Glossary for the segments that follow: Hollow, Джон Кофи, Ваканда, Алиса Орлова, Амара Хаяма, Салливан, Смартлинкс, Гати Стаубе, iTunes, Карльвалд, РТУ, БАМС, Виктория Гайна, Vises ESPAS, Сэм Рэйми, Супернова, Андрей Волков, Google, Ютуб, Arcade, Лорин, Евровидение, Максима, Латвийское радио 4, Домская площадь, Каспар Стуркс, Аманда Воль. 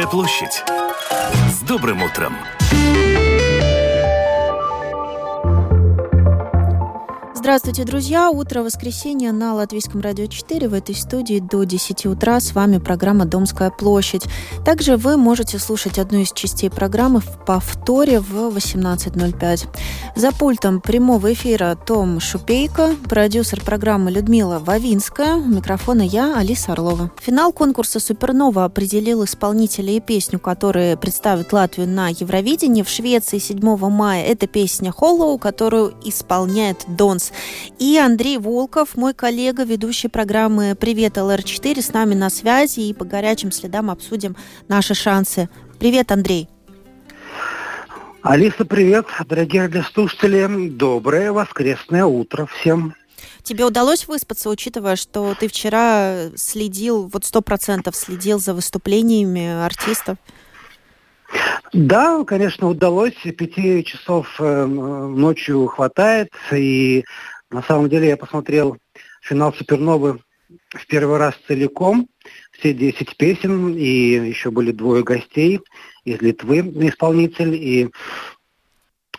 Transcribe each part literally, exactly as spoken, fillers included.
Домская площадь. С добрым утром! Здравствуйте, друзья! Утро воскресенья на Латвийском радио четыре. В этой студии до десяти утра с вами программа «Домская площадь». Также вы можете слушать одну из частей программы в повторе в восемнадцать ноль пять. За пультом прямого эфира Том Шупейко, продюсер программы Людмила Вавинская, у микрофона я, Алиса Орлова. Финал конкурса «Супернова» определил исполнителя и песню, которые представят Латвию на Евровидении. В Швеции седьмого мая это песня «Hollow», которую исполняет Донс. И Андрей Волков, мой коллега, ведущий программы «Привет, эл эр четыре», с нами на связи, и по горячим следам обсудим наши шансы. Привет, Андрей. Алиса, привет. Дорогие радиослушатели, доброе воскресное утро всем. Тебе удалось выспаться, учитывая, что ты вчера следил, вот сто процентов следил за выступлениями артистов? Да, конечно, удалось. Пяти часов э, ночью хватает. И на самом деле я посмотрел финал «Суперновы» в первый раз целиком. Все десять песен. И еще были двое гостей из Литвы, исполнитель. И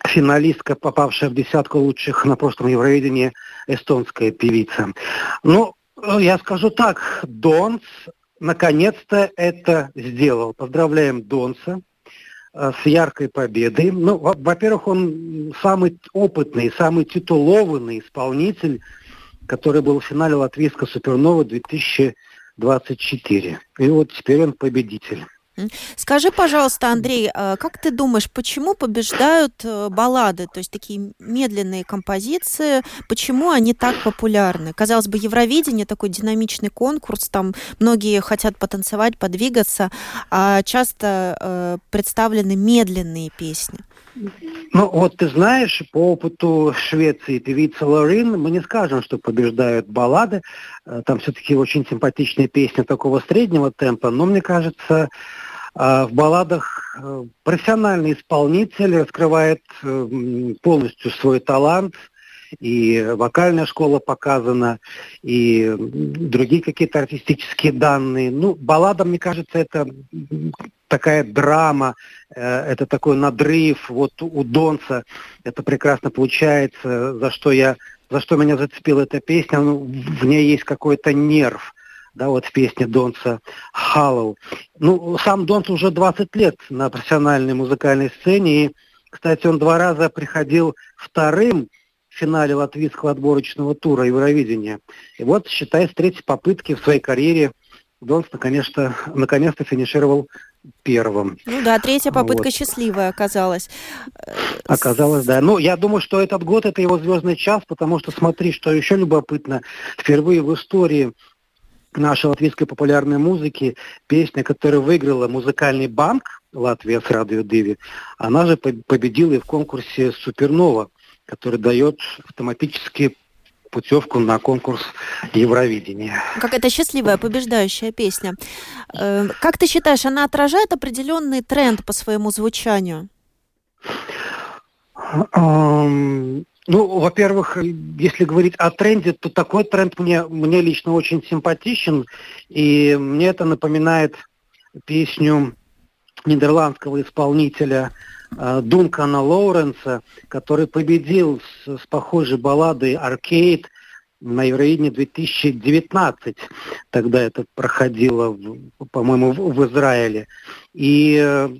финалистка, попавшая в десятку лучших на прошлом Евровидении, эстонская певица. Ну, я скажу так. Донс наконец-то это сделал. Поздравляем Донса с яркой победой. Ну, во-первых, он самый опытный, самый титулованный исполнитель, который был в финале Латвийского Супернова две тысячи двадцать четыре. И вот теперь он победитель. Скажи, пожалуйста, Андрей, как ты думаешь, почему побеждают баллады, то есть такие медленные композиции, почему они так популярны? Казалось бы, Евровидение такой динамичный конкурс, там многие хотят потанцевать, подвигаться, а часто э, представлены медленные песни. Ну вот ты знаешь, по опыту Швеции певицы Лорин мы не скажем, что побеждают баллады. Там все-таки очень симпатичные песни такого среднего темпа, но мне кажется, в балладах профессиональный исполнитель раскрывает полностью свой талант, и вокальная школа показана, и другие какие-то артистические данные. Ну, баллада, мне кажется, это такая драма, это такой надрыв. Вот у Донса это прекрасно получается, за что я, за что меня зацепила эта песня. Ну, в ней есть какой-то нерв. Да, вот в песне Донса «Hollow». Ну, сам Донс уже двадцать лет на профессиональной музыкальной сцене. И, кстати, он два раза приходил вторым в финале латвийского отборочного тура Евровидения. И вот, считай, с третьей попытки в своей карьере Донс наконец-то, наконец-то финишировал первым. Ну да, третья попытка вот. Счастливая оказалась. Оказалось, да. Ну, я думаю, что этот год – это его звездный час, потому что, смотри, что еще любопытно, впервые в истории нашей латвийской популярной музыки песня, которая выиграла музыкальный банк «Латвия с радио Диви», она же победила и в конкурсе «Супернова», который дает автоматически путевку на конкурс Евровидения. Какая-то счастливая, побеждающая песня. Как ты считаешь, она отражает определенный тренд по своему звучанию? Ну, во-первых, если говорить о тренде, то такой тренд мне, мне лично очень симпатичен, и мне это напоминает песню нидерландского исполнителя Дункана Лоуренса, который победил с, с похожей балладой «Arcade» на Евровидении две тысячи девятнадцать. Тогда это проходило, в, по-моему, в, в Израиле. И э,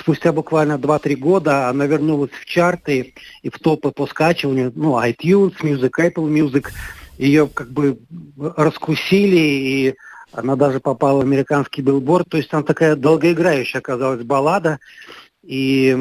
спустя буквально два-три года она вернулась в чарты и в топы по скачиванию. Ну, iTunes, Music, Apple Music. Ее как бы раскусили, и она даже попала в американский Billboard. То есть там такая долгоиграющая оказалась баллада. И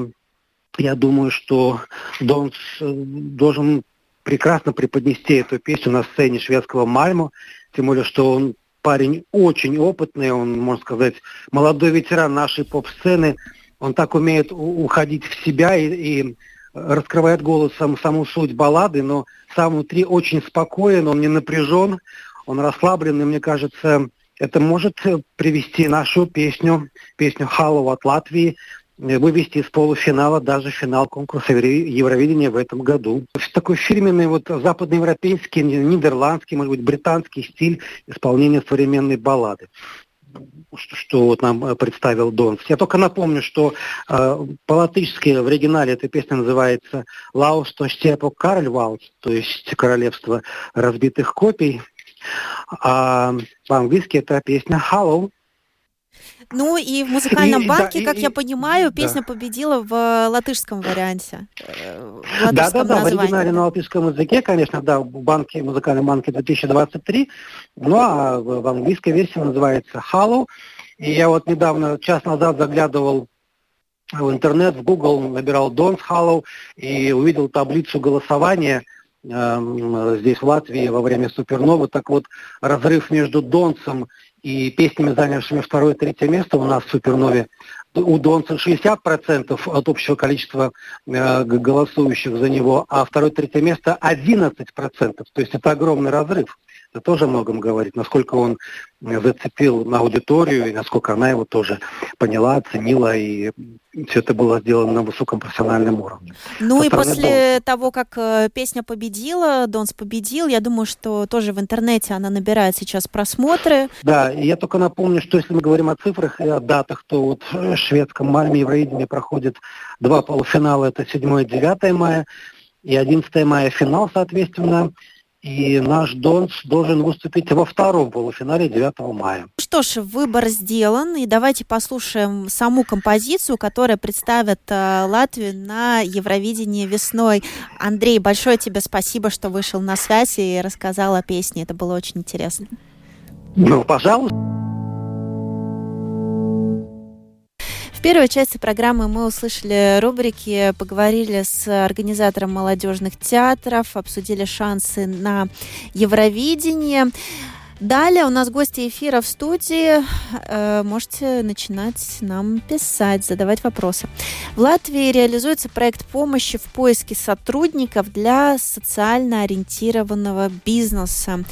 я думаю, что Донс должен прекрасно преподнести эту песню на сцене шведского Мальмо. Тем более, что он парень очень опытный, он, можно сказать, молодой ветеран нашей поп-сцены. Он так умеет уходить в себя и, и раскрывает голосом саму суть баллады, но сам внутри очень спокоен, он не напряжен, он расслаблен, и, мне кажется, это может привести нашу песню, песню «Hollow» от Латвии, вывести из полуфинала даже финал конкурса Евровидения в этом году. Такой фирменный вот западноевропейский, нидерландский, может быть, британский стиль исполнения современной баллады. что вот нам представил Донс. Я только напомню, что э, по-латышски в оригинале эта песня называется «Laos to Stiepo Карльвалд», то есть «Королевство разбитых копий», а по-английски эта песня «Hollow». Ну и в музыкальном и, банке, да, как и, я и, понимаю, песня да. победила в латышском варианте. Да-да-да, в оригинале на латышском языке, конечно, да, в банке, музыкальном банке две тысячи двадцать три, ну а в английской версии называется «Hollow». И я вот недавно, час назад заглядывал в интернет, в Google, набирал «Донс Hollow» и увидел таблицу голосования э, здесь, в Латвии, во время Суперновы. Так вот, разрыв между «Донсом» и песнями, занявшими второе и третье место у нас в Супернове, у Донса шестьдесят процентов от общего количества э, голосующих за него, а второе и третье место одиннадцать процентов. То есть это огромный разрыв. Это тоже о многом говорит, насколько он зацепил на аудиторию, и насколько она его тоже поняла, оценила, и все это было сделано на высоком профессиональном уровне. Ну и после того, как песня победила, Донс победил, я думаю, что тоже в интернете она набирает сейчас просмотры. Да, и я только напомню, что если мы говорим о цифрах и о датах, то вот в шведском Мальме Евровидение проходит два полуфинала, это седьмого и девятого мая, и одиннадцатого мая финал, соответственно. И наш Донс должен выступить во втором полуфинале девятого мая. Что ж, выбор сделан. И давайте послушаем саму композицию, которая представит э, Латвию на Евровидении весной. Андрей, большое тебе спасибо, что вышел на связь и рассказал о песне. Это было очень интересно. Ну, пожалуйста. В первой части программы мы услышали рубрики, поговорили с организатором молодежных театров, обсудили шансы на Евровидение. Далее у нас гости эфира в студии. Можете начинать нам писать, задавать вопросы. В Латвии реализуется проект помощи в поиске сотрудников для социально ориентированного бизнеса.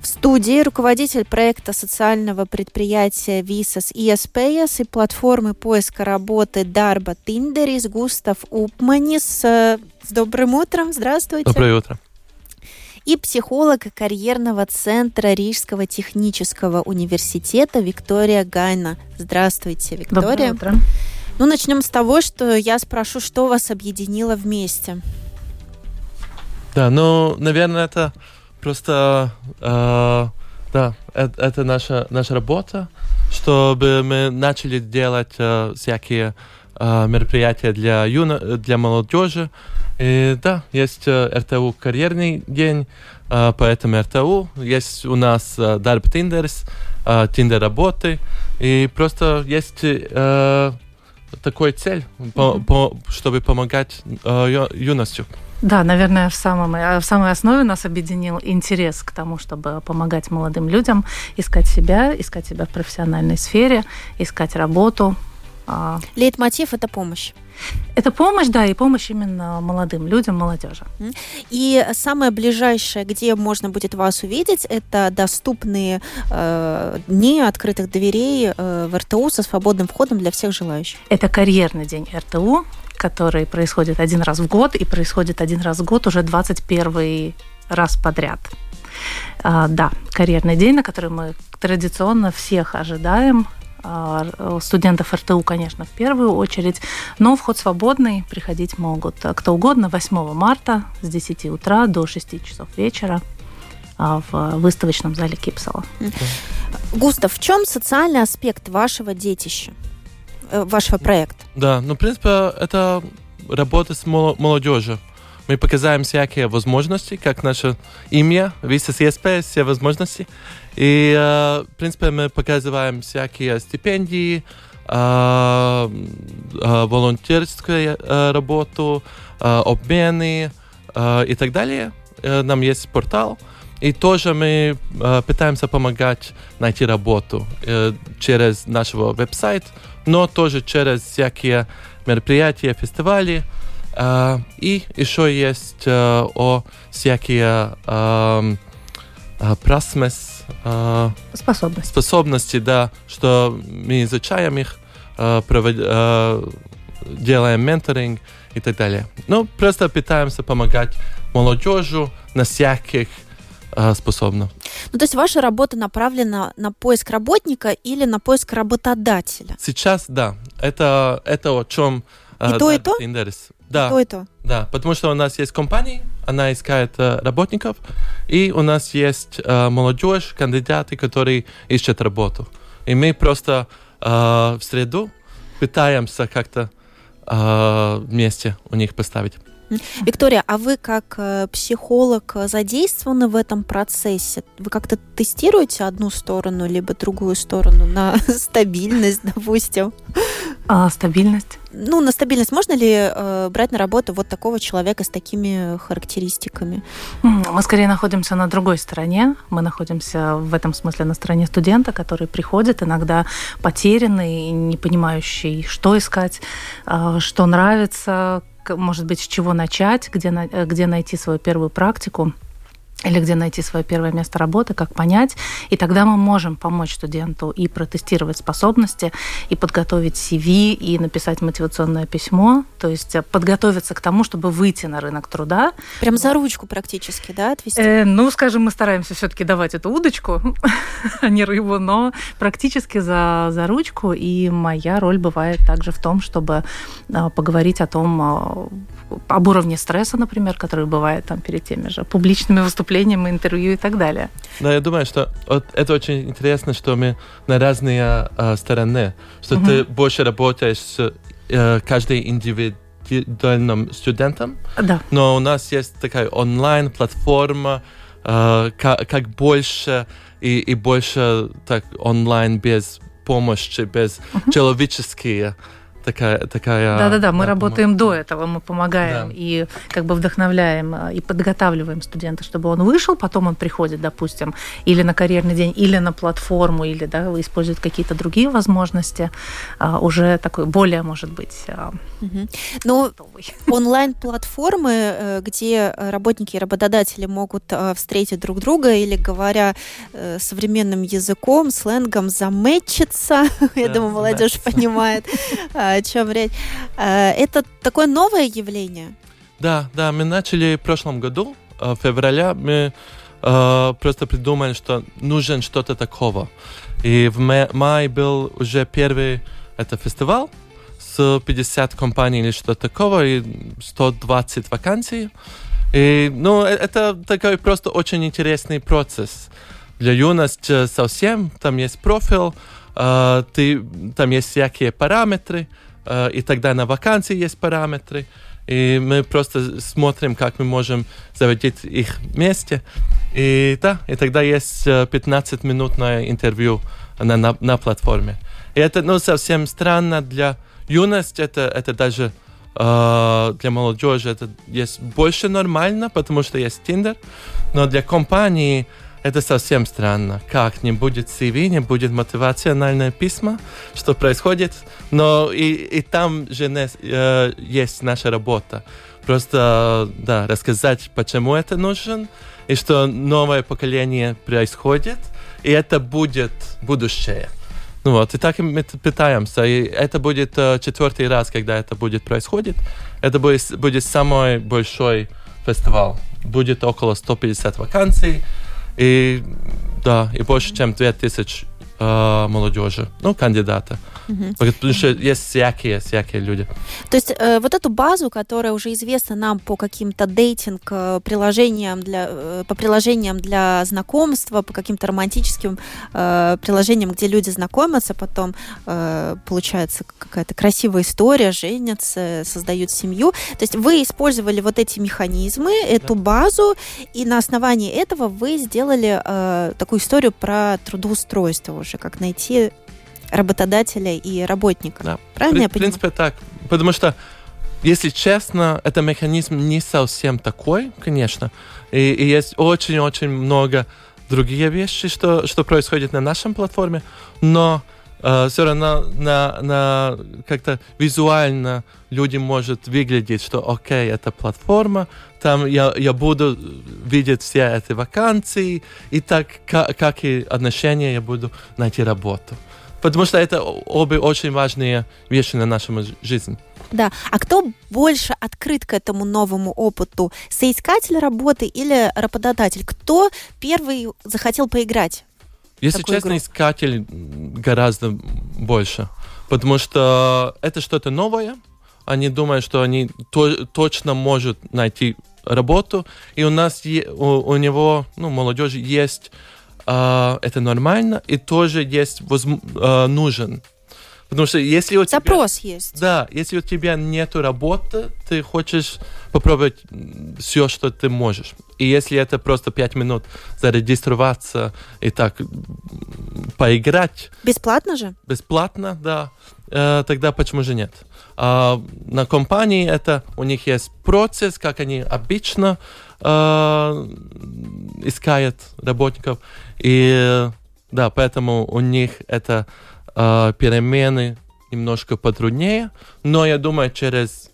В студии руководитель проекта социального предприятия Vises ESPAS и платформы поиска работы Darba Tinderis Густав Упманис. С добрым утром, здравствуйте. Доброе утро. И психолог карьерного центра Рижского технического университета Виктория Гайна. Здравствуйте, Виктория. Доброе утро. Ну, начнем с того, что я спрошу, что вас объединило вместе? Да, ну, наверное, это просто, э, да, это, это наша, наша работа, чтобы мы начали делать э, всякие э, мероприятия для, юно, для молодежи. И да, есть РТУ карьерный день, поэтому РТУ. Есть у нас Darba Tinderis, Tinder работы. И просто есть э, такой цель, по, по, чтобы помогать э, юности. Да, наверное, в, самом, в самой основе нас объединил интерес к тому, чтобы помогать молодым людям искать себя, искать себя в профессиональной сфере, искать работу. Лейтмотив – это помощь. Это помощь, да, и помощь именно молодым людям, молодежи. И самое ближайшее, где можно будет вас увидеть, это доступные э, дни открытых дверей э, в РТУ со свободным входом для всех желающих. Это карьерный день РТУ, который происходит один раз в год, и происходит один раз в год уже двадцать первый раз подряд. Э, да, карьерный день, на который мы традиционно всех ожидаем, студентов РТУ, конечно, в первую очередь, но вход свободный, приходить могут кто угодно восьмого марта с десяти утра до шести часов вечера в выставочном зале Кипсала. Густав, в чем социальный аспект вашего детища, вашего проекта? Да, ну, в принципе, это работа с молодежью. Мы показываем всякие возможности, как наше имя, Vises ESPAS, все возможности. И, э, в принципе, мы показываем всякие стипендии, э, э, волонтерскую э, работу, э, обмены э, и так далее. Э, нам есть портал. И тоже мы э, пытаемся помогать найти работу э, через наш веб-сайт, но тоже через всякие мероприятия, фестивали. Uh, и еще есть uh, о всякие uh, uh, прасмес, uh, способности. способности, да, что мы изучаем их, uh, провод, uh, делаем менторинг и так далее. Ну, просто пытаемся помогать молодежи на всяких uh, способностях. Ну, то есть ваша работа направлена на поиск работника или на поиск работодателя? Сейчас, да. Это, это о чем... И, uh, то, и, то? Да, и то, и то? Да, потому что у нас есть компании, она искает uh, работников, и у нас есть uh, молодежь, кандидаты, которые ищут работу. И мы просто uh, в среду пытаемся как-то uh, вместе у них поставить. Виктория, а вы как психолог задействованы в этом процессе? Вы как-то тестируете одну сторону, либо другую сторону на стабильность, допустим? А стабильность? Ну, на стабильность. Можно ли э, брать на работу вот такого человека с такими характеристиками? Мы скорее находимся на другой стороне. Мы находимся в этом смысле на стороне студента, который приходит иногда потерянный, не понимающий, что искать, э, что нравится, может быть, с чего начать, где, где найти свою первую практику или где найти свое первое место работы, как понять. И тогда мы можем помочь студенту и протестировать способности, и подготовить си ви, и написать мотивационное письмо, то есть подготовиться к тому, чтобы выйти на рынок труда. Прям за ручку практически, да, отвести? Э, ну, скажем, мы стараемся все-таки давать эту удочку, а не рыбу, но практически за, за ручку. И моя роль бывает также в том, чтобы поговорить о том, об уровне стресса, например, который бывает там перед теми же публичными выступлениями, интервью и так далее. Да, я думаю, что вот это очень интересно, что мы на разные э, стороны, что mm-hmm. ты больше работаешь с э, каждым индивидуальным студентом, да. Но у нас есть такая онлайн-платформа, э, как, как больше и, и больше так онлайн без помощи, без mm-hmm. человеческие. Такая, такая, Да-да-да, мы да, работаем пом- до этого, мы помогаем да. и как бы вдохновляем и подготавливаем студента, чтобы он вышел, потом он приходит, допустим, или на карьерный день, или на платформу, или да, использует какие-то другие возможности, а, уже такой более, может быть, а, угу. Ну, онлайн-платформы, где работники и работодатели могут встретить друг друга или, говоря современным языком, сленгом, замэтчиться, я думаю, молодежь понимает, о чем речь. Это такое новое явление? Да, да, мы начали в прошлом году, в феврале, мы э, просто придумали, что нужен что-то такого. И в мае был уже первый это фестиваль с пятьдесят компаний или что-то такого, и сто двадцать вакансий. И, ну, это такой просто очень интересный процесс. Для юности совсем, там есть профиль, Uh, ты, там есть всякие параметры, uh, и тогда на вакансии есть параметры, и мы просто смотрим, как мы можем заводить их вместе. И, да, и тогда есть пятнадцатиминутное интервью на, на, на платформе. И это ну, совсем странно для юности, это, это даже uh, для молодежи это есть больше нормально, потому что есть Tinder, но для компании это совсем странно. Как? Не будет си ви, не будет мотивационное письмо, что происходит. Но и, и там же не, э, есть наша работа. Просто да, рассказать, почему это нужно, и что новое поколение происходит, и это будет будущее. Ну вот, и так мы пытаемся. И это будет э, четвертый раз, когда это будет происходить. Это будет, будет самый большой фестиваль. Будет около сто пятьдесят вакансий. И, да, и больше, чем две тысячи э, молодежи, ну, кандидата. Mm-hmm. Потому что есть всякие, всякие люди. То есть э, вот эту базу, которая уже известна нам по каким-то дейтинг-приложениям, для, э, по приложениям для знакомства, по каким-то романтическим э, приложениям, где люди знакомятся, потом э, получается какая-то красивая история, женятся, создают семью. То есть вы использовали вот эти механизмы, эту да. базу, и на основании этого вы сделали э, такую историю про трудоустройство уже, как найти работодателя и работника. Да. Правильно При, я понимаю? В принципе, так. Потому что, если честно, этот механизм не совсем такой, конечно. И, и есть очень-очень много других вещей, что, что происходит на нашей платформе, но э, все равно на, на как-то визуально люди могут выглядеть, что окей, это платформа, там я, я буду видеть все эти вакансии, и так, как, как и отношения, я буду найти работу. потому что это обе очень важные вещи на нашем жизни. Да. А кто больше открыт к этому новому опыту? Соискатель работы или работодатель? Кто первый захотел поиграть? Если честно, игру? Искатель гораздо больше, потому что это что-то новое. Они думают, что они то- точно могут найти работу. И у нас, е- у-, у него, ну, молодежи есть, э- это нормально, и тоже есть воз- э- нужен. Потому что если у тебя... Запрос есть. Да, если у тебя нет работы, ты хочешь попробовать все, что ты можешь. И если это просто пять минут зарегистрироваться и так поиграть... Бесплатно же? Бесплатно, да. Э, тогда почему же нет? А на компании это... У них есть процесс, как они обычно э, искают работников. И да, поэтому у них это... перемены немножко потруднее, но я думаю, через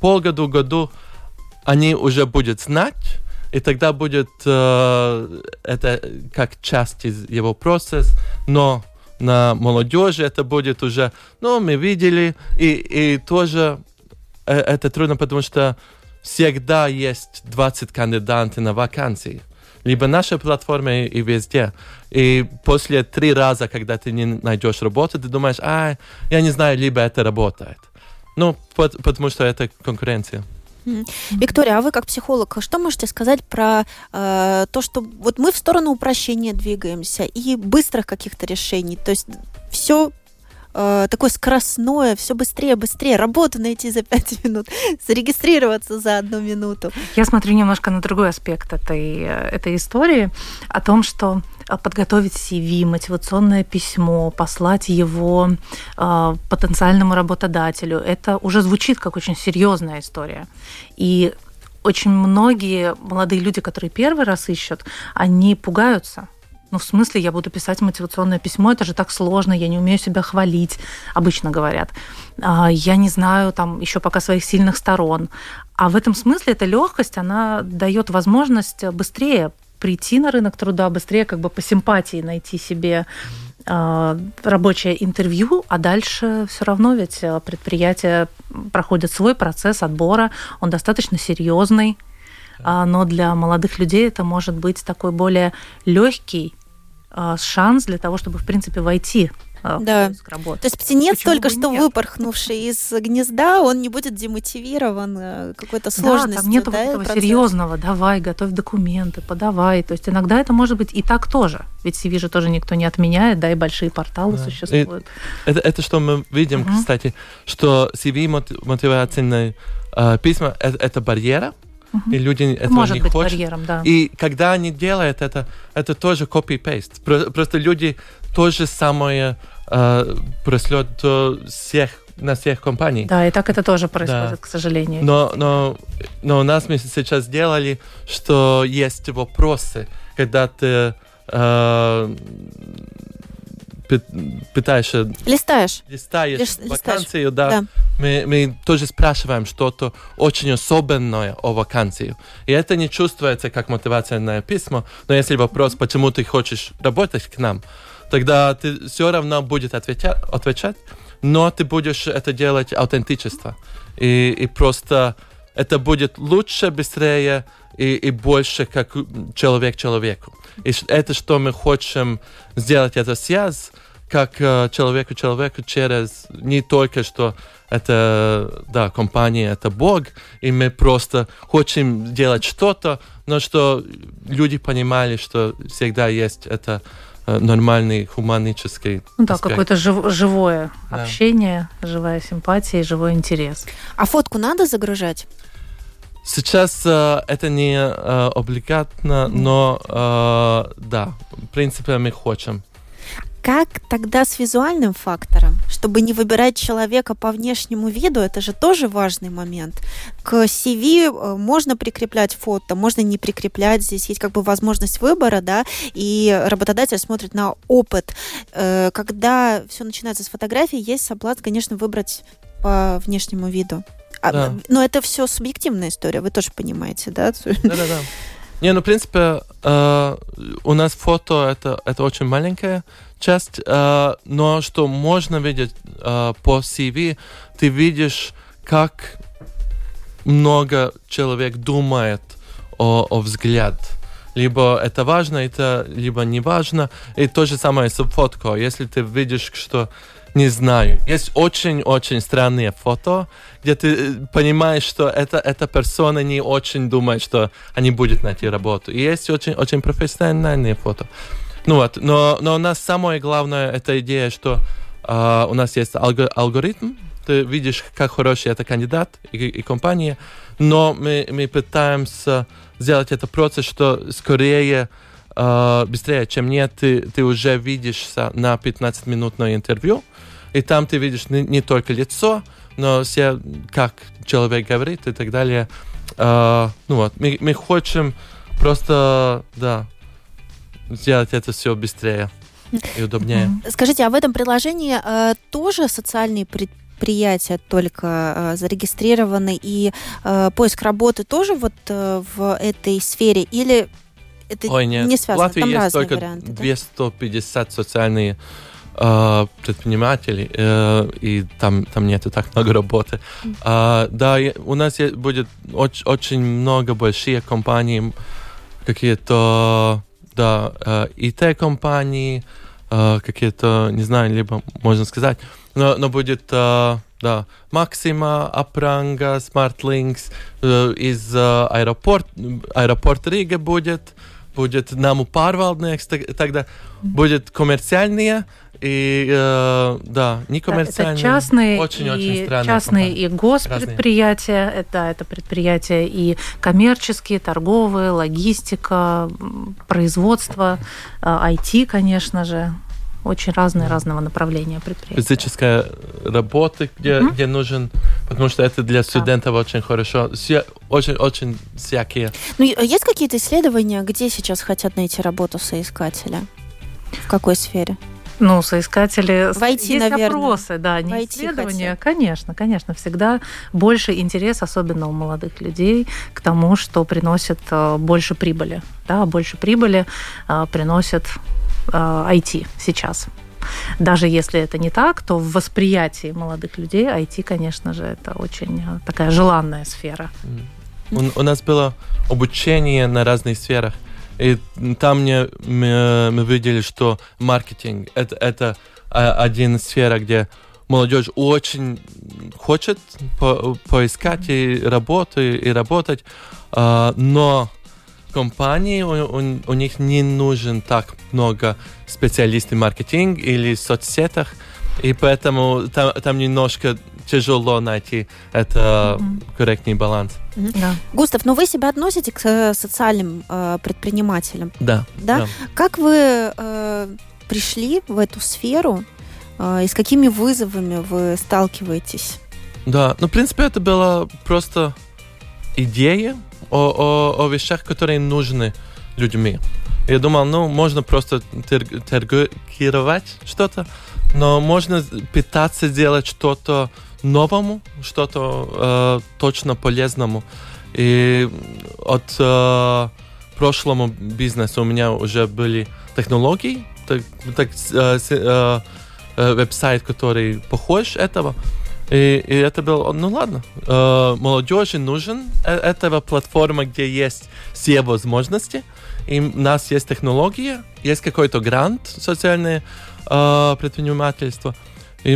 полгода, году они уже будут знать, и тогда будет э, это как часть из его процесса, но на молодежи это будет уже, ну, мы видели, и, и тоже это трудно, потому что всегда есть двадцать кандидатов на вакансии. Либо нашей платформе и везде. И после три раза, когда ты не найдешь работу, ты думаешь, а, я не знаю, либо это работает. Ну, под, потому что это конкуренция. Mm-hmm. Виктория, а вы как психолог, что можете сказать про э, то, что вот мы в сторону упрощения двигаемся и быстрых каких-то решений? То есть все э, такое скоростное, все быстрее, быстрее. Работу найти за пять минут, зарегистрироваться за одну минуту. Я смотрю немножко на другой аспект этой, этой истории, о том, что подготовить си ви, мотивационное письмо, послать его э, потенциальному работодателю. Это уже звучит как очень серьезная история. И очень многие молодые люди, которые первый раз ищут, они пугаются. Ну, в смысле, я буду писать мотивационное письмо, это же так сложно, я не умею себя хвалить, обычно говорят. Я не знаю там еще пока своих сильных сторон. А в этом смысле эта легкость, она дает возможность быстрее прийти на рынок труда, быстрее как бы по симпатии найти себе э, рабочее интервью, а дальше все равно ведь предприятие проходит свой процесс отбора, он достаточно серьезный, э, но для молодых людей это может быть такой более легкий э, шанс для того, чтобы в принципе войти. Да. То есть птенец, почему только что нет? Выпорхнувший из гнезда, он не будет демотивирован какой-то сложностью. Да, там нету, да, вот этого процесса серьезного, давай, готовь документы, подавай. То есть иногда это может быть и так тоже. Ведь си ви же тоже никто не отменяет, да, и большие порталы, да, существуют. И это, это что мы видим, uh-huh. кстати, что си ви, мотивационные э, письма, это, это барьера, и люди этого может не быть хочет. Барьером, да. И когда они делают это, это тоже копипейст. Просто люди то же самое э, прослед всех, на всех компаний. Да, и так это тоже происходит, да, к сожалению. Но, но, но у нас мы сейчас делали, что есть вопросы, когда ты э, пытаешься... Листаешь. Листаешь Лист, вакансию, да. да. Мы, мы тоже спрашиваем что-то очень особенное о вакансии. И это не чувствуется как мотивационное письмо, но если вопрос, почему ты хочешь работать к нам, тогда ты все равно будешь отвечать, отвечать, но ты будешь это делать аутентично. И, и просто это будет лучше, быстрее и, и больше, как человек человеку. И это, что мы хотим сделать, это связь, как человеку человеку через не только что это, да, компания, это Бог, и мы просто хотим делать что-то, но что люди понимали, что всегда есть это нормальный гуманический... Ну да, аспект. Какое-то жив- живое да. общение, живая симпатия и живой интерес. А фотку надо загружать? Сейчас э, это не э, облигатно, но э, да, в принципе мы хотим. Как тогда с визуальным фактором? Чтобы не выбирать человека по внешнему виду, это же тоже важный момент. К си ви можно прикреплять фото, можно не прикреплять. Здесь есть как бы возможность выбора, да, и работодатель смотрит на опыт. Когда все начинается с фотографии, есть соблазн, конечно, выбрать по внешнему виду. Да. Но это все субъективная история, вы тоже понимаете, да? Да-да-да. Не, ну, в принципе, э, у нас фото это, это очень маленькая часть, э, но что можно видеть э, по си ви, ты видишь, как много человек думает о, о взгляде. Либо это важно, это либо не важно. И то же самое с фотко. Если ты видишь, что не знаю. Есть очень-очень странные фото, где ты понимаешь, что это, эта персона не очень думает, что они будут найти работу. И есть очень-очень профессиональные фото. Ну вот, но, но у нас самое главное это идея, что э, у нас есть алгоритм. Ты видишь, как хороший это кандидат и, и компания. Но мы, мы пытаемся сделать этот процесс, что скорее, э, быстрее, чем нет, ты, ты уже видишься на пятнадцатиминутное интервью. И там ты видишь не, не только лицо, но все, как человек говорит и так далее. Э, ну вот, мы, мы хотим просто, да, сделать это все быстрее и удобнее. Скажите, а в этом приложении э, тоже социальные предприятия? Предприятия только э, зарегистрированы, и э, поиск работы тоже вот э, в этой сфере, или это Ой, не связано? В Латвии Там есть только варианты, двести пятьдесят да? социальных э, предпринимателей, э, и там, там нету так много работы. Mm-hmm. Э, да, у нас есть, будет очень, очень много больших компаний, какие-то да, э, ай ти-компании, э, какие-то, не знаю, либо можно сказать... Но, но будет, э, да, Максима, Апранга, Смартлинкс, э, из э, аэропорт, аэропорт Рига будет, будет Наму Парвалднекс, тогда mm-hmm. будет коммерциальные и, э, да, некоммерциальные. Это частные, очень, и, очень странные частные и госпредприятия, разные. Да, это предприятия и коммерческие, торговые, логистика, производство, ай ти, конечно же. Очень разные, разного направления предприятия. Физическая работа, где, mm-hmm. где нужен, потому что это для студентов yeah. очень хорошо. Очень-очень всякие. Ну, есть какие-то исследования, где сейчас хотят найти работу соискателя? В какой сфере? Ну, соискатели... В ай ти, есть, наверное. Опросы, да, не в исследования. ай ти конечно, конечно. Всегда больше интерес, особенно у молодых людей, к тому, что приносит больше прибыли. Да, больше прибыли приносит... ай ти сейчас. Даже если это не так, то в восприятии молодых людей ай ти, конечно же, это очень такая желанная сфера. У, у нас было обучение на разных сферах, и там мне, мы, мы видели, что маркетинг – это, это один из сфер, где молодежь очень хочет по, поискать и работу, и работать, но компании, у, у, у них не нужен так много специалистов в маркетинге или в соцсетях, и поэтому там, там немножко тяжело найти это mm-hmm. корректный баланс. Mm-hmm. Да. Густав, ну вы себя относите к социальным э, предпринимателям? Да. Да? Да. Как вы э, пришли в эту сферу э, и с какими вызовами вы сталкиваетесь? Да, ну в принципе это была просто идея, О, о, о вещах, которые нужны людьми. Я думал, ну, можно просто торговать что-то, но можно пытаться делать что-то новому, что-то э, точно полезному. И от э, прошлого бизнеса у меня уже были технологии, так, так, э, э, э, веб-сайт, который похож этого. И, и это было, ну ладно, э, молодежи нужен э, эта платформа, где есть все возможности, и у нас есть технологии, есть какой-то грант, социальное э, предпринимательство. И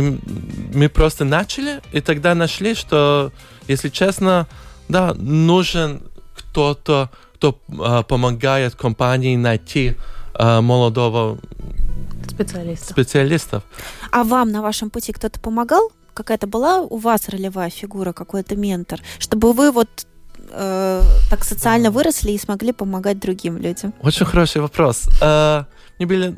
мы просто начали, и тогда нашли, что, если честно, да, нужен кто-то, кто э, помогает компании найти э, молодого специалиста. специалистов. А вам на вашем пути кто-то помогал? Какая-то была у вас ролевая фигура, какой-то ментор, чтобы вы вот э, так социально выросли и смогли помогать другим людям? Очень хороший вопрос. Э, мне были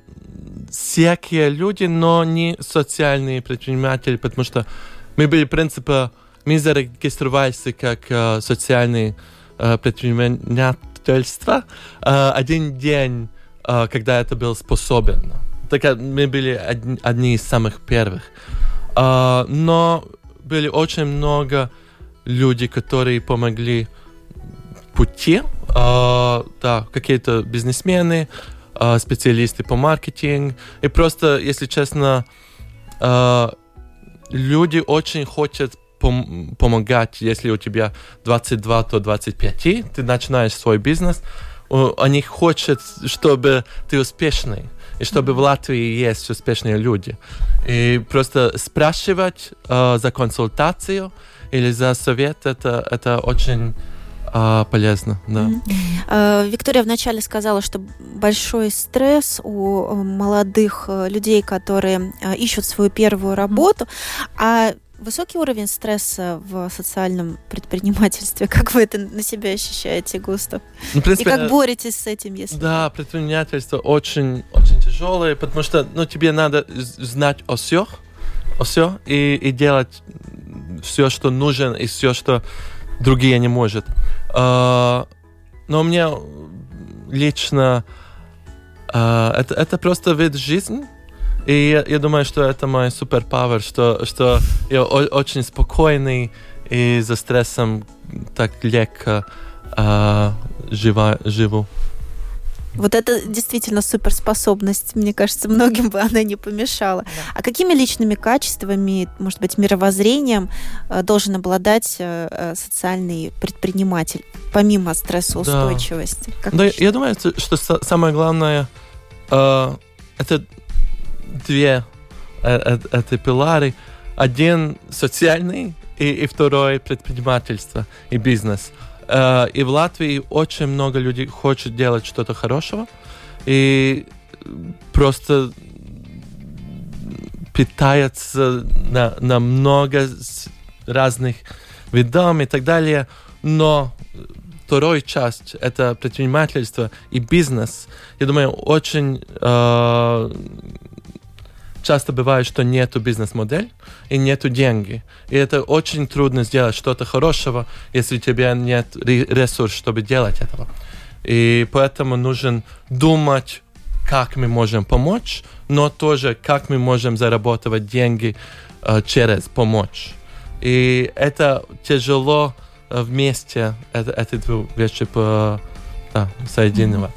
всякие люди, но не социальные предприниматели, потому что мы были, в принципе, мы зарегистрировались как э, социальные э, предпринимательства э, один день, э, когда это было способно. Так мы были одни, одни из самых первых. Uh, но были очень много людей, которые помогли пути э, да, какие-то бизнесмены, э, специалисты по маркетингу. И просто, если честно, э, люди очень хотят пом- помогать. Если у тебя двадцать два, то двадцать пять, ты начинаешь свой бизнес. Они хотят, чтобы ты успешный, и чтобы в Латвии есть успешные люди. И просто спрашивать э, за консультацию или за совет, это, это очень э, полезно. Да. Mm-hmm. Виктория вначале сказала, что большой стресс у молодых людей, которые ищут свою первую работу, mm-hmm. а высокий уровень стресса в социальном предпринимательстве, как вы это на себя ощущаете, Густав? Ну, в принципе, и как боретесь с этим, если... Да, предпринимательство очень, очень тяжелое, потому что, ну, тебе надо знать о всех, о всех и, и делать все, что нужно, и все, что другие не могут. Но мне лично это, это просто вид жизни. И я, я думаю, что это мой суперпауэр, что, что я о- очень спокойный и за стрессом так легко э, жива, живу. Вот это действительно суперспособность. Мне кажется, многим бы она не помешала. Да. А какими личными качествами, может быть, мировоззрением должен обладать социальный предприниматель, помимо стрессоустойчивости? Да. Да, я думаю, что самое главное э, это... Две эти пилары. Один социальный и, и второй предпринимательство и бизнес. И в Латвии очень много людей хочет делать что-то хорошего и просто питается на, на много разных видов и так далее. Но вторая часть – это предпринимательство и бизнес. Я думаю, очень э, часто бывает, что нету бизнес-модель и нету деньги. И это очень трудно сделать что-то хорошего, если у тебя нет ресурсов, чтобы делать этого. И поэтому нужно думать, как мы можем помочь, но тоже, как мы можем зарабатывать деньги э, через помочь. И это тяжело вместе эти две вещи по, да, соединивать.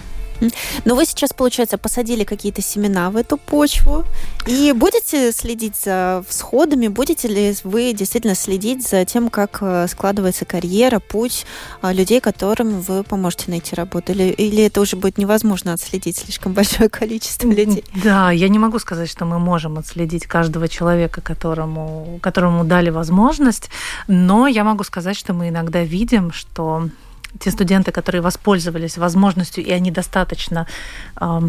Но вы сейчас, получается, посадили какие-то семена в эту почву и будете следить за всходами, будете ли вы действительно следить за тем, как складывается карьера, путь людей, которым вы поможете найти работу? Или, или это уже будет невозможно отследить слишком большое количество людей? Да, я не могу сказать, что мы можем отследить каждого человека, которому, которому дали возможность, но я могу сказать, что мы иногда видим, что... Те студенты, которые воспользовались возможностью, и они достаточно э,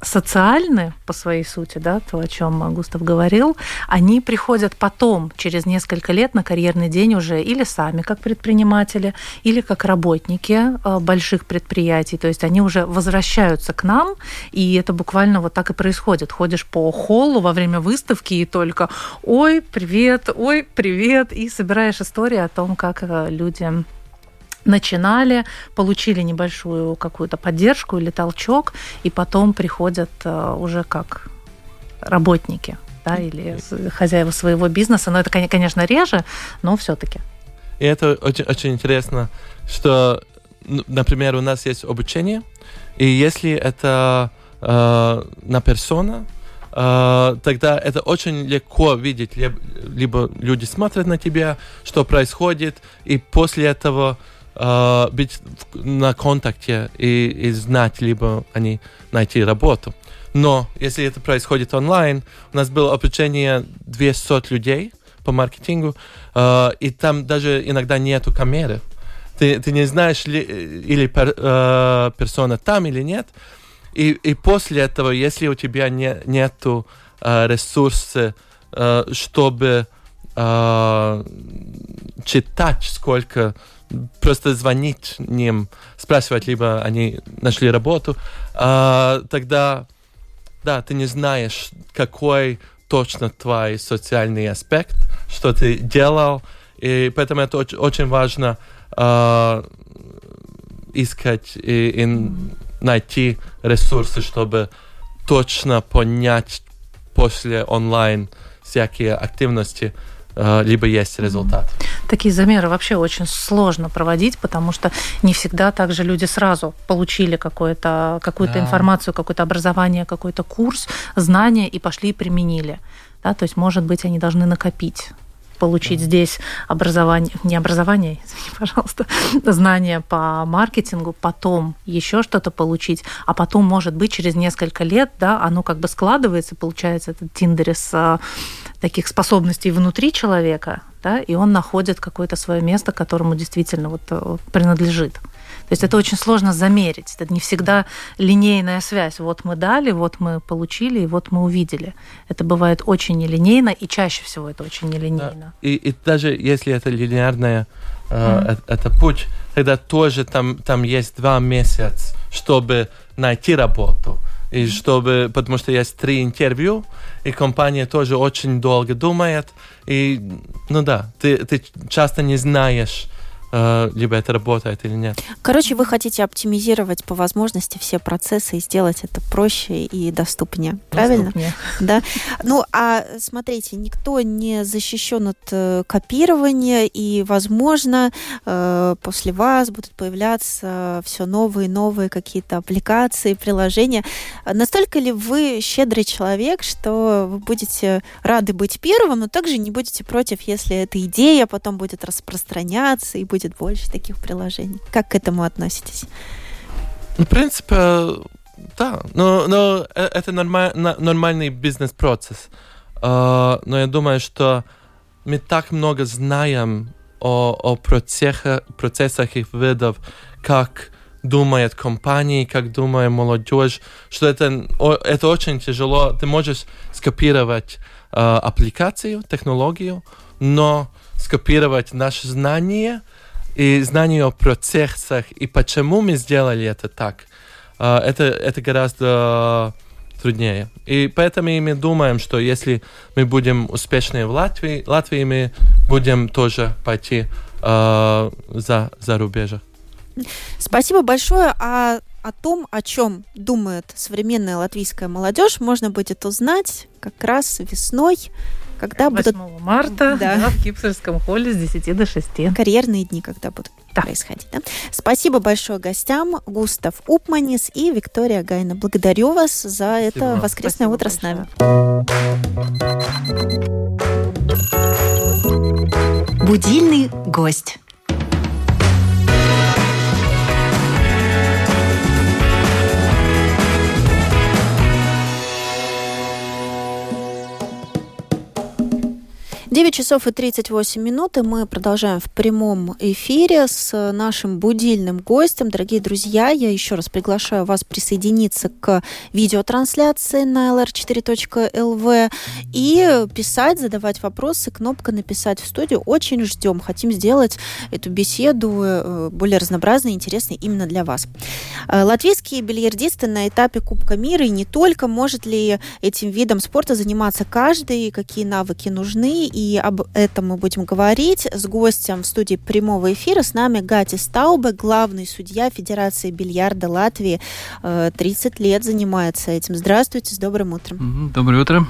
социальны по своей сути, да, то, о чем Густав говорил, они приходят потом, через несколько лет, на карьерный день уже или сами как предприниматели, или как работники э, больших предприятий. То есть они уже возвращаются к нам, и это буквально вот так и происходит. Ходишь по холлу во время выставки и только «Ой, привет! Ой, привет!» и собираешь истории о том, как люди... начинали, получили небольшую какую-то поддержку или толчок, и потом приходят уже как работники, да, или хозяева своего бизнеса. Но это, конечно, реже, но все-таки. И это очень, очень интересно, что, например, у нас есть обучение, и если это э, на персона, э, тогда это очень легко видеть. Либо люди смотрят на тебя, что происходит, и после этого Uh, быть в, на контакте и, и знать, либо они найти работу. Но если это происходит онлайн, у нас было обучение двести людей по маркетингу, uh, и там даже иногда нету камеры. Ты, ты не знаешь, ли, или пер, uh, персона там или нет. И, и после этого, если у тебя не, нету uh, ресурсов, uh, чтобы uh, читать, сколько... Просто звонить им, спрашивать, либо они нашли работу, а, тогда, да, ты не знаешь, какой точно твой социальный аспект, что ты делал, и поэтому это очень важно а, искать и, и найти ресурсы, чтобы точно понять после онлайн всякие активности, либо есть результат. такие замеры вообще очень сложно проводить, потому что не всегда также люди сразу получили какое-то, какую-то да. информацию, какое-то образование, какой-то курс, знания и пошли и применили. Да, то есть, может быть, они должны накопить, получить да. здесь образование, не образование, извини, пожалуйста, знания по маркетингу, потом еще что-то получить, а потом, может быть, через несколько лет, да, оно как бы складывается, получается, этот Тиндерис таких способностей внутри человека, да, и он находит какое-то свое место, которому действительно вот принадлежит. То есть это очень сложно замерить. Это не всегда линейная связь. Вот мы дали, вот мы получили, и вот мы увидели. Это бывает очень нелинейно, и чаще всего это очень нелинейно. Да. И, и даже если это линейная, э, mm-hmm. это путь, тогда тоже там, там есть два месяца, чтобы найти работу. И чтобы, потому что есть три интервью, и компания тоже очень долго думает. И, ну да, ты, ты часто не знаешь, либо это работает или нет. Короче, вы хотите оптимизировать по возможности все процессы и сделать это проще и доступнее. Правильно? Доступнее. Да. Ну, а смотрите, никто не защищен от копирования, и, возможно, после вас будут появляться все новые и новые какие-то аппликации, приложения. Настолько ли вы щедрый человек, что вы будете рады быть первым, но также не будете против, если эта идея потом будет распространяться и будет будет больше таких приложений. Как к этому относитесь? В принципе, да. Но, но это норма- нормальный бизнес-процесс. Но я думаю, что мы так много знаем о, о процессах, процессах их видов, как думает компании, как думает молодежь, что это, это очень тяжело. Ты можешь скопировать аппликацию, технологию, но скопировать наши знания и знания о процессах и почему мы сделали это так, это, это гораздо труднее. И поэтому мы думаем, что если мы будем успешны в Латвии, Латвии мы будем тоже пойти э, за, за рубежа. Спасибо большое. А о том, о чем думает современная латвийская молодежь, можно будет узнать как раз весной, когда восьмого будут... марта да. Да, в Кипсальском холле с десяти до шести. Карьерные дни, когда будут да. происходить. Да? Спасибо большое гостям, Густав Упманис и Виктория Гайна. Благодарю вас за Спасибо. это воскресное Спасибо утро большое. С нами. Будильный гость. девять часов и тридцать восемь минут, и мы продолжаем в прямом эфире с нашим будильным гостем. Дорогие друзья, я еще раз приглашаю вас присоединиться к видеотрансляции на эл эр четыре точка эл ви и писать, задавать вопросы. Кнопка «Написать в студию». Очень ждем. Хотим сделать эту беседу более разнообразной и интересной именно для вас. Латвийские бильярдисты на этапе Кубка мира и не только. Может ли этим видом спорта заниматься каждый? Какие навыки нужны? И об этом мы будем говорить с гостем в студии прямого эфира. С нами Гати Стаубе, главный судья Федерации бильярда Латвии. тридцать лет занимается этим. Здравствуйте, с добрым утром. Доброе утро.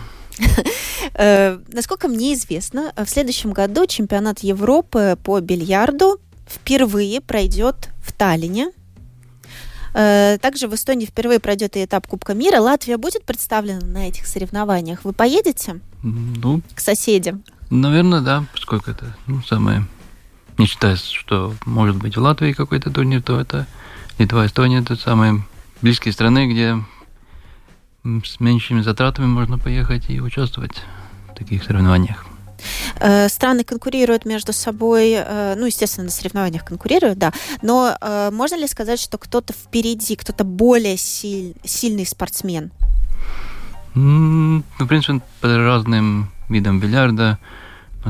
Насколько мне известно, в следующем году чемпионат Европы по бильярду впервые пройдет в Таллине. Также в Эстонии впервые пройдет и этап Кубка мира. Латвия будет представлена на этих соревнованиях? Вы поедете ну, к соседям? Наверное, да, поскольку это ну, самое... Не считается, что может быть в Латвии какой-то турнир, то это Литва, Эстония, это самые близкие страны, где с меньшими затратами можно поехать и участвовать в таких соревнованиях. Страны конкурируют между собой, ну, естественно, на соревнованиях конкурируют, да, но можно ли сказать, что кто-то впереди, кто-то более силь, сильный спортсмен? Ну, в принципе, по разным видам бильярда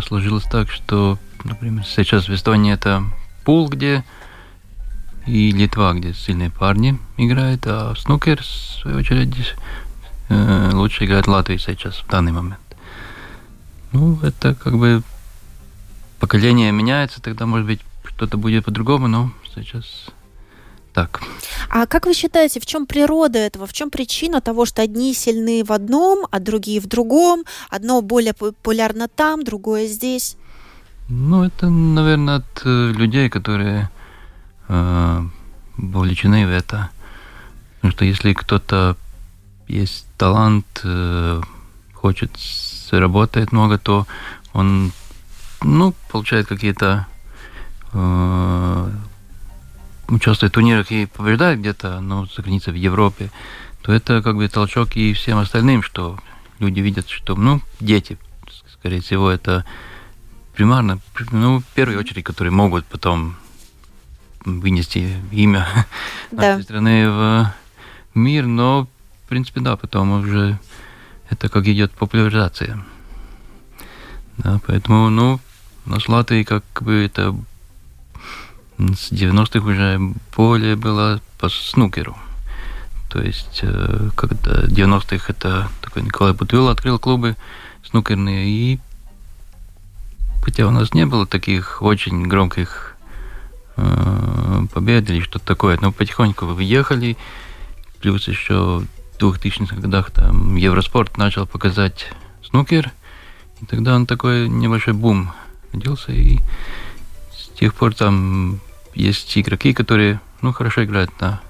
сложилось так, что, например, сейчас в Эстонии это пул, где и Литва, где сильные парни играют, а в снукер, в свою очередь, лучше играет Латвия сейчас, в данный момент. Ну, это как бы поколение меняется, тогда, может быть, что-то будет по-другому, но сейчас так. А как вы считаете, в чем природа этого, в чем причина того, что одни сильны в одном, а другие в другом, одно более популярно там, другое здесь? Ну, это, наверное, от людей, которые э, вовлечены в это. Потому что если кто-то есть талант, э, хочет, работает много, то он, ну, получает какие-то... Э, участвует в турнирах и побеждает где-то, но за границей в Европе, то это как бы толчок и всем остальным, что люди видят, что, ну, дети, скорее всего, это... Примарно, ну, в первую очередь, которые могут потом вынести имя да. нашей страны в мир, но, в принципе, да, потом уже это как идет популяризация. Да, поэтому, ну, у нас в Латвии как бы это с девяностых уже более было по снукеру. То есть, когда в девяностых это такой Николай Бутвил открыл клубы снукерные, и хотя у нас не было таких очень громких э, побед или что-то такое, но потихоньку выехали. Плюс еще в двухтысячных годах там Евроспорт начал показать снукер. И тогда он такой небольшой бум родился. И с тех пор там есть игроки, которые, ну, хорошо играют на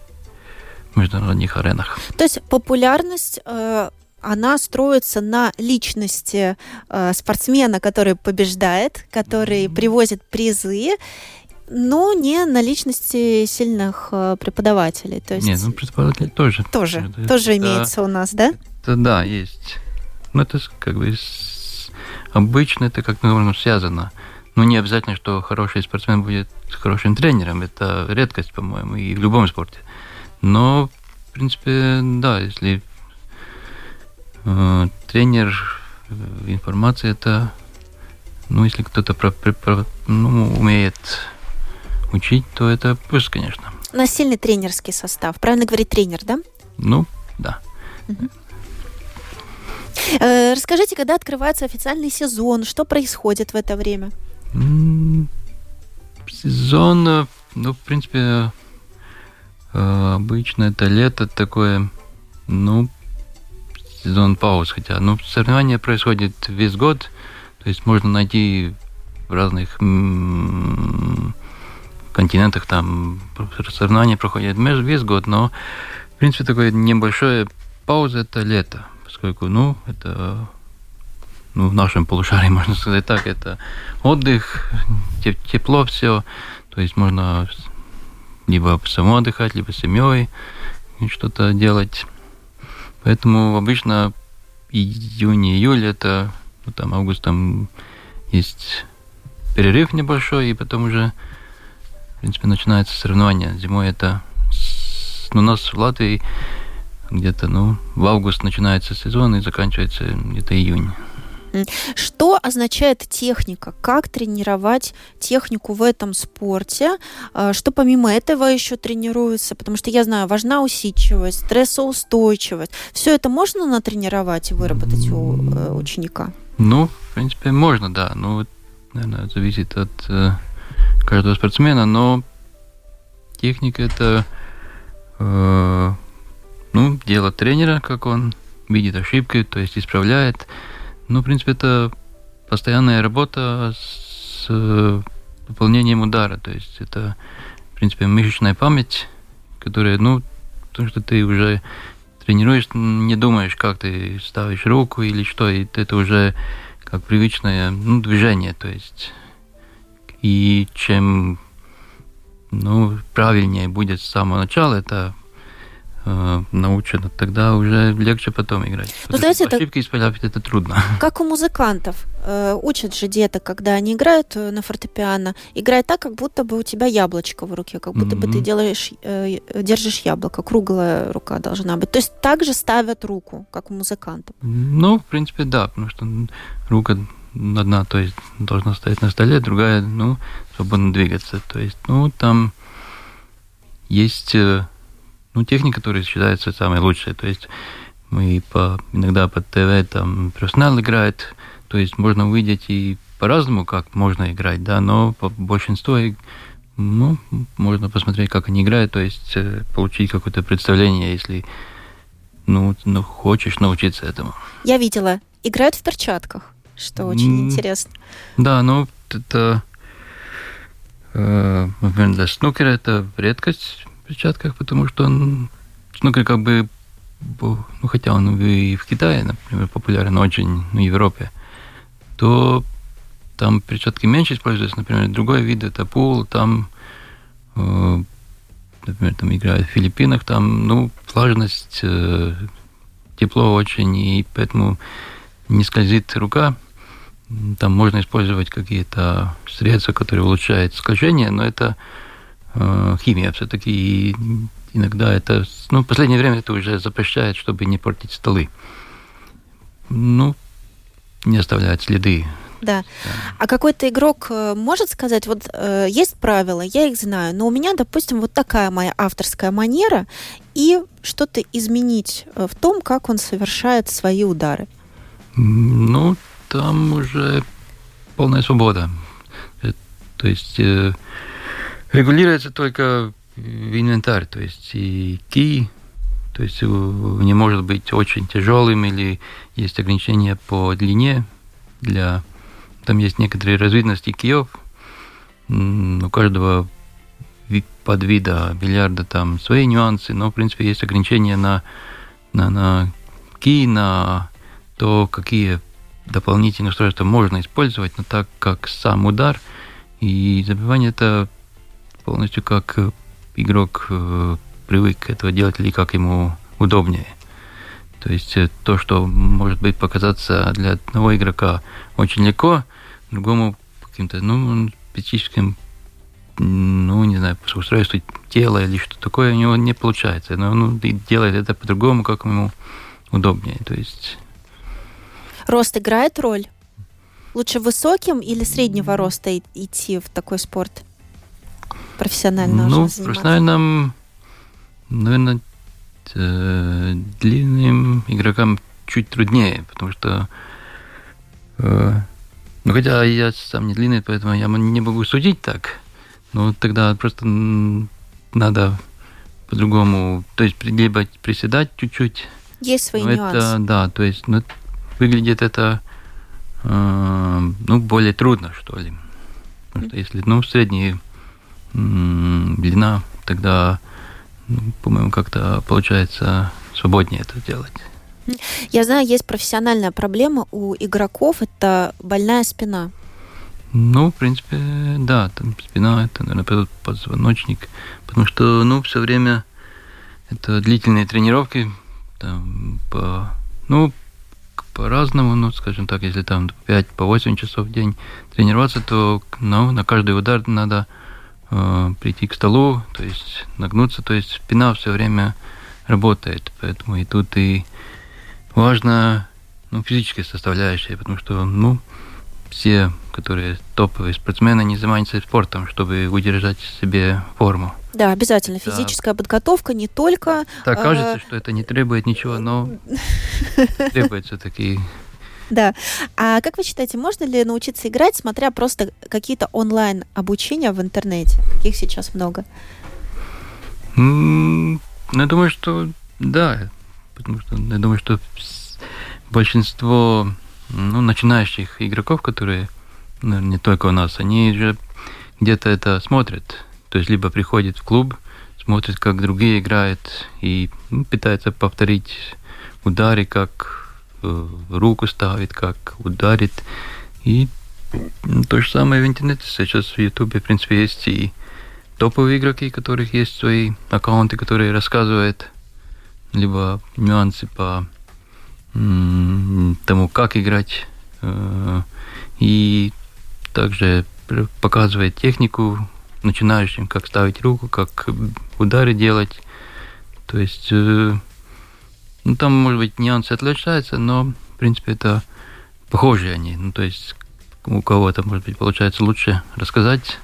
международных аренах. То есть популярность... Э... она строится на личности э, спортсмена, который побеждает, который mm-hmm. привозит призы, но не на личности сильных э, преподавателей. То есть... Нет, ну, преподаватели тоже. Тоже, это, тоже это, имеется у нас, да? Это, да, есть. Ну, это как бы с... обычно это как наверное, связано. Ну, не обязательно, что хороший спортсмен будет хорошим тренером. Это редкость, по-моему, и в любом спорте. Но, в принципе, да, если... тренер, информация это, ну, если кто-то про, про, ну, умеет учить, то это плюс, конечно. На сильный тренерский состав. Правильно говорить тренер, да? Ну, да. Угу. Э, расскажите, когда открывается официальный сезон, что происходит в это время? Сезон, ну, в принципе, обычно это лето такое, ну, сезон пауз, хотя, ну, соревнования происходят весь год, то есть можно найти в разных м- континентах, там соревнования проходят весь год, но, в принципе, такая небольшая пауза – это лето, поскольку, ну, это, ну, в нашем полушарии, можно сказать так, это отдых, теп- тепло все, то есть можно либо само отдыхать, либо с семьей что-то делать. Поэтому обычно июнь-июль, это, ну, там август, там есть перерыв небольшой, и потом уже, в принципе, начинается соревнование. Зимой это... Ну, у нас в Латвии где-то, ну, в август начинается сезон и заканчивается где-то июнь. Что означает техника? Как тренировать технику в этом спорте? Что помимо этого еще тренируется? Потому что я знаю, важна усидчивость, стрессоустойчивость. Все это можно натренировать и выработать у ученика? Ну, в принципе, можно, да. Ну, наверное, зависит от каждого спортсмена, но техника это, э, ну, дело тренера, как он видит ошибки, то есть исправляет. Ну, в принципе, это постоянная работа с выполнением удара. То есть это, в принципе, мышечная память, которая, ну, то, что ты уже тренируешь, не думаешь, как ты ставишь руку или что. И это уже как привычное, ну, движение. То есть и чем, ну, правильнее будет с самого начала, это... научено, тогда уже легче потом играть. Ну, давайте это... Ошибки исправлять это трудно. Как у музыкантов. Учат же деток, когда они играют на фортепиано, играй так, как будто бы у тебя яблочко в руке, как будто mm-hmm. бы ты делаешь, держишь яблоко. Круглая рука должна быть. То есть так же ставят руку, как у музыкантов. Ну, в принципе, да, потому что рука одна, то есть должна стоять на столе, другая, ну, свободно двигаться. То есть, ну, там есть... Ну, техника, которая считается самой лучшей. То есть мы по, иногда по ТВ там профессионал играет, то есть можно увидеть и по-разному, как можно играть, да, но по большинству, ну, можно посмотреть, как они играют, то есть получить какое-то представление, если, ну, ну хочешь научиться этому. Я видела, играют в перчатках, что очень mm, интересно. Да, ну, это э, для снукера это редкость в перчатках, потому что он, снукер как бы, ну, хотя он и в Китае, например, популярен очень, в Европе, то там перчатки меньше используются, например, другой вид, это пул, там, э, например, там играют в Филиппинах, там, ну, влажность, э, тепло очень, и поэтому не скользит рука. Там можно использовать какие-то средства, которые улучшают скольжение, но это э, химия все-таки. И иногда это... Ну, в последнее время это уже запрещает, чтобы не портить столы. Ну, не оставляет следы. Да. А какой-то игрок может сказать, вот э, есть правила, я их знаю, но у меня, допустим, вот такая моя авторская манера, и что-то изменить в том, как он совершает свои удары? Ну, там уже полная свобода. То есть э, регулируется только инвентарь, то есть и ки, то есть не может быть очень тяжелым, или есть ограничения по длине для... Там есть некоторые разновидности киев. У каждого подвида бильярда там свои нюансы, но, в принципе, есть ограничения на, на, на ки, на то, какие дополнительные устройства можно использовать, но так как сам удар и забивание, это полностью как игрок привык этого делать или как ему удобнее. То есть то, что может быть показаться для одного игрока очень легко, другому каким-то, ну, специфическим, ну, не знаю, устройству тела или что-то такое у него не получается. Но он делает это по-другому, как ему удобнее. То есть... Рост играет роль? Лучше высоким или среднего роста идти в такой спорт? Профессионально уже заниматься? Ну, профессионально, наверное, длинным игрокам чуть труднее, потому что... Ну, хотя я сам не длинный, поэтому я не могу судить так. Но тогда просто надо по-другому... То есть либо приседать чуть-чуть. Есть свои нюансы. Это, да, то есть... Ну, выглядит это, э, ну, более трудно, что ли. Потому mm-hmm. что если, ну, средняя м- длина, тогда, ну, по-моему, как-то получается свободнее это делать. Я знаю, есть профессиональная проблема у игроков, это больная спина. Ну, в принципе, да, там спина, это, наверное, позвоночник, потому что, ну, все время это длительные тренировки, там, по, ну, по-разному, ну, скажем так, если там пять по восемь часов в день тренироваться, то, ну, на каждый удар надо э, прийти к столу, то есть нагнуться, то есть спина все время работает, поэтому и тут и важно, ну, физическая составляющая, потому что, ну, все, которые топовые спортсмены, не занимаются спортом, чтобы удержать себе форму. Да, обязательно. Физическая, да, подготовка, не только... Так, кажется, э... что это не требует ничего, но требует все-таки... Да. А как вы считаете, можно ли научиться играть, смотря просто какие-то онлайн-обучения в интернете? Каких сейчас много? Ну, я думаю, что да. Потому что я думаю, что большинство, ну, начинающих игроков, которые, наверное, не только у нас, они же где-то это смотрят. То есть либо приходит в клуб, смотрит, как другие играют, и, ну, пытается повторить удары, как э, руку ставит, как ударит. И то же самое в интернете. Сейчас в Ютубе, в принципе, есть и топовые игроки, у которых есть свои аккаунты, которые рассказывают либо нюансы по м- тому, как играть, э- и также показывает технику начинающим, как ставить руку, как удары делать. То есть, э, ну, там, может быть, нюансы отличаются, но, в принципе, это похожие они. Ну, то есть, у кого-то, может быть, получается лучше рассказать.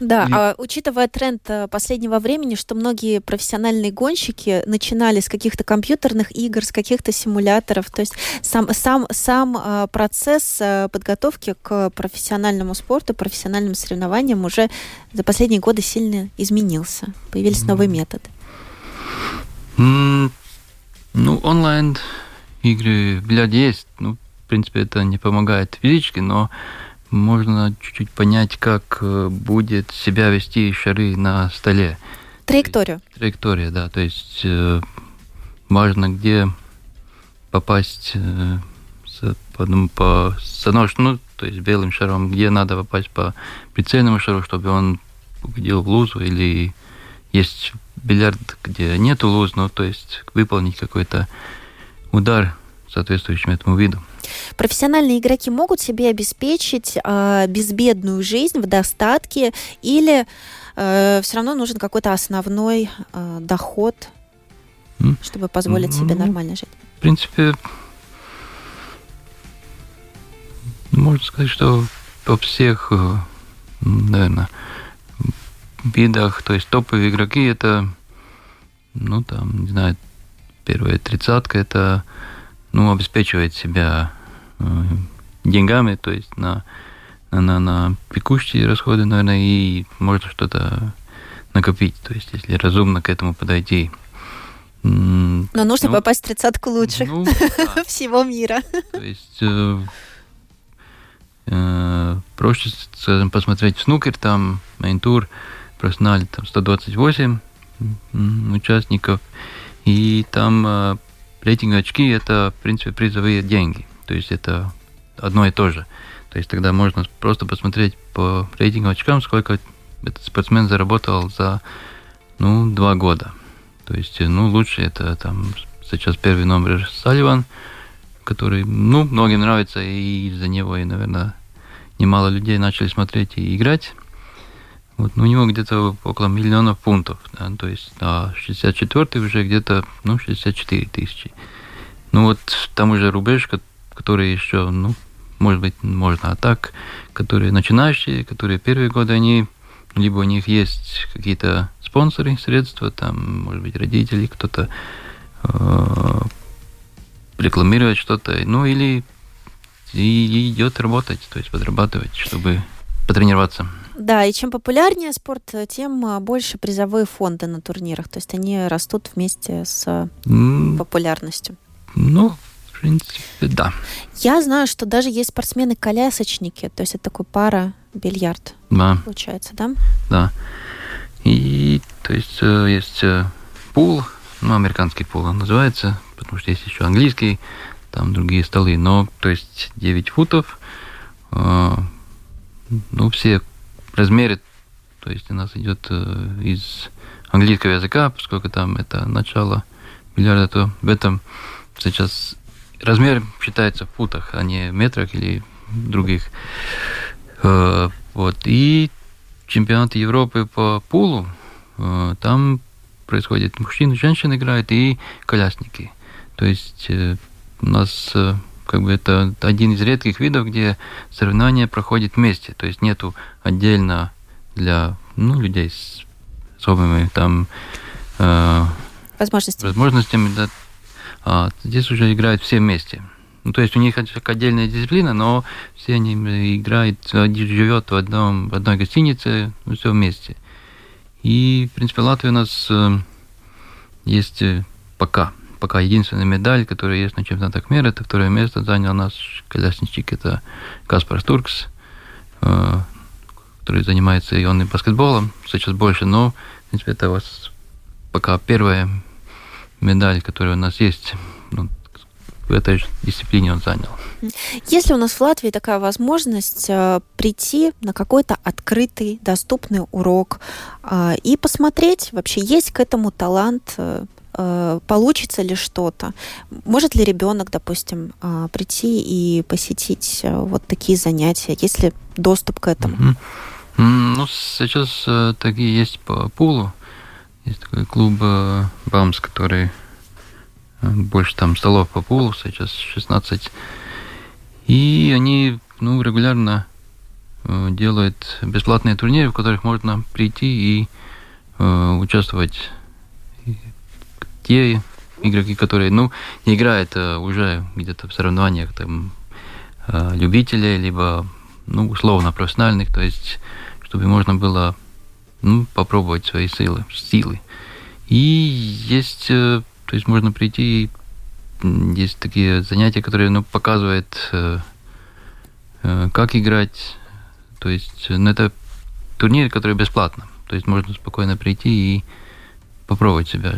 Да, и... а, учитывая тренд последнего времени, что многие профессиональные гонщики начинали с каких-то компьютерных игр, с каких-то симуляторов, то есть сам, сам, сам процесс подготовки к профессиональному спорту, профессиональным соревнованиям уже за последние годы сильно изменился, появились mm. новые методы. Mm. Ну, онлайн-игры в бильярде есть, ну, в принципе, это не помогает физически, но можно чуть-чуть понять, как будет себя вести шары на столе. Траекторию. Траектория, да. То есть э, важно, где попасть э, с, по, ну, по, с одного, ну, то есть белым шаром, где надо попасть по прицельному шару, чтобы он угодил в лузу, или есть бильярд, где нету луз, но то есть выполнить какой-то удар, соответствующим этому виду. Профессиональные игроки могут себе обеспечить э, безбедную жизнь в достатке, или э, все равно нужен какой-то основной э, доход, mm. чтобы позволить mm. себе нормально жить? В принципе, можно сказать, что во всех, наверное, видах, то есть топовые игроки, это, ну, там, не знаю, первая тридцатка, это, ну, обеспечивает себя э, деньгами, то есть на, на, на текущие расходы, наверное, и можно что-то накопить, то есть если разумно к этому подойти. Но ну, нужно попасть в тридцатку лучших ну, да. всего мира. То есть э, э, проще, скажем, посмотреть в снукер, там мейн-тур, профессиональ, там сто двадцать восемь участников, и там э, рейтинговые очки – это, в принципе, призовые деньги. То есть это одно и то же. То есть тогда можно просто посмотреть по рейтинговым очкам, сколько этот спортсмен заработал за, ну, два года. То есть, ну, лучше это там сейчас первый номер Салливан, который, ну, многим нравится, и из-за него, и, наверное, немало людей начали смотреть и играть. Вот, ну, у него где-то около миллиона фунтов, да, то есть на шестьдесят четвёртый уже где-то, ну, шестьдесят четыре тысячи. Ну, вот там уже рубеж, который еще, ну, может быть, можно, а так, которые начинающие, которые первые годы, они, либо у них есть какие-то спонсоры, средства, там, может быть, родители, кто-то э, рекламирует что-то, ну, или и идет работать, то есть подрабатывать, чтобы потренироваться. Да, и чем популярнее спорт, тем больше призовые фонды на турнирах. То есть они растут вместе с популярностью. Ну, в принципе, да. Я знаю, что даже есть спортсмены-колясочники. То есть это такой пара-бильярд, да, получается, да? Да. И, то есть, есть пул, ну, американский пул он называется, потому что есть еще английский, там другие столы. Но, то есть, девять футов, ну, все размеры, то есть у нас идет э, из английского языка, поскольку там это начало бильярда, то в этом сейчас размер считается в футах, а не в метрах или других. Э, вот. И чемпионат Европы по пулу, э, там происходит мужчины, женщины играют и колясники. То есть э, у нас э, как бы это один из редких видов, где соревнования проходят вместе. То есть нету отдельно для, ну, людей с особыми там э, возможностями. возможностями да. А здесь уже играют все вместе. Ну, то есть у них отдельная дисциплина, но все они играют, живет в, одном, в одной гостинице, ну, все вместе. И, в принципе, Латвия у нас э, есть пока. Пока единственная медаль, которая есть на чемпионатах мира, это второе место занял наш колясничек, это Каспар Стуркс, э, который занимается и он и баскетболом, сейчас больше, но, в принципе, это у вас пока первая медаль, которая у нас есть, ну, в этой же дисциплине он занял. Есть ли у нас в Латвии такая возможность э, прийти на какой-то открытый, доступный урок э, и посмотреть, вообще есть к этому талант, э, получится ли что-то? Может ли ребенок, допустим, прийти и посетить вот такие занятия? Есть ли доступ к этому? Mm-hmm. Ну, сейчас такие есть по пулу. Есть такой клуб БАМС, который больше там столов по пулу, сейчас шестнадцать. И они, ну, регулярно делают бесплатные турниры, в которых можно прийти и э, участвовать. Те игроки, которые, ну, не играют а уже где-то в соревнованиях там, а, любителей, либо, ну, условно профессиональных, то есть, чтобы можно было, ну, попробовать свои силы. силы. И есть, то есть можно прийти, есть такие занятия, которые, ну, показывают, как играть, То есть, ну, это турнир, который бесплатно. То есть можно спокойно прийти и попробовать себя.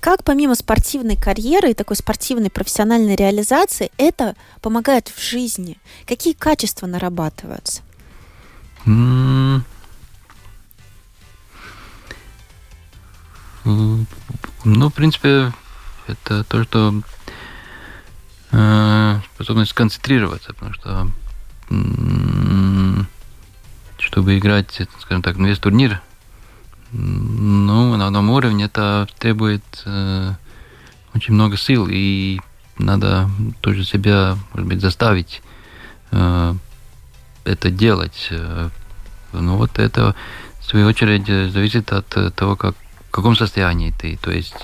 Как помимо спортивной карьеры и такой спортивной профессиональной реализации это помогает в жизни? Какие качества нарабатываются? Mm. Ну, в принципе, это то, что э, способность концентрироваться, потому что э, чтобы играть, скажем так, весь турнир, ну, на одном уровне, это требует э, очень много сил, и надо тоже себя, может быть, заставить э, это делать. Ну, вот это, в свою очередь, зависит от того, как в каком состоянии ты, то есть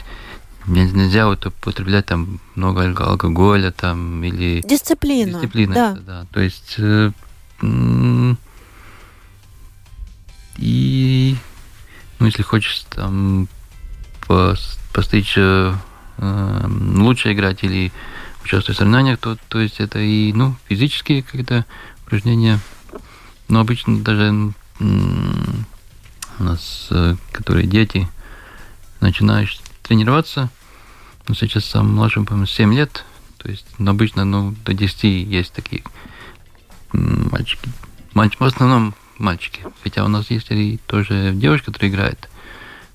нельзя употреблять там много алкоголя там или... Дисциплина. Дисциплина, да. Это, да. То есть э, и ну, если хочешь там постичь э, лучше играть или участвовать в соревнованиях, то, то есть это и ну, физические какие-то упражнения, но обычно даже э, у нас, э, которые дети... Начинаешь тренироваться. Ну, сейчас сам младшим, по-моему, семь лет. То есть, ну, обычно, ну, до десяти есть такие мальчики. Мальчики. В основном мальчики. Хотя у нас есть и тоже девочка, которая играет.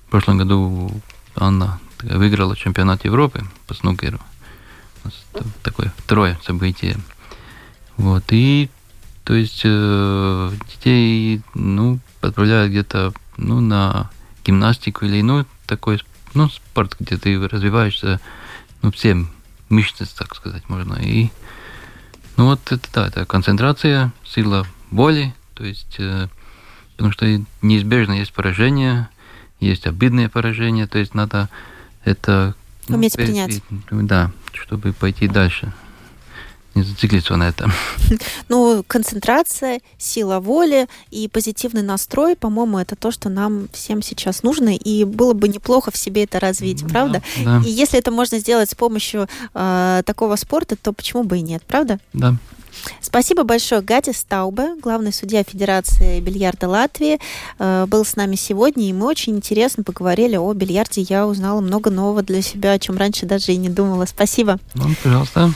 В прошлом году она выиграла чемпионат Европы по снукеру. У нас такое второе событие. Вот. И, то есть, э, детей, ну, отправляют где-то, ну, на гимнастику или, ну, такой, ну, спорт, где ты развиваешься, ну, все мышцы, так сказать, можно. И, ну, вот это, да, это концентрация, сила боли, то есть, э, потому что неизбежно есть поражение, есть обидные поражения, то есть надо это... Уметь ну, принять. Да, чтобы пойти дальше. Не зациклиться на этом. Ну, концентрация, сила воли и позитивный настрой, по-моему, это то, что нам всем сейчас нужно, и было бы неплохо в себе это развить, правда? Да, да. И если это можно сделать с помощью э, такого спорта, то почему бы и нет, правда? Да. Спасибо большое. Гати Стаубе, главный судья Федерации бильярда Латвии, был с нами сегодня, и мы очень интересно поговорили о бильярде. Я узнала много нового для себя, о чем раньше даже и не думала. Спасибо. Ну, пожалуйста.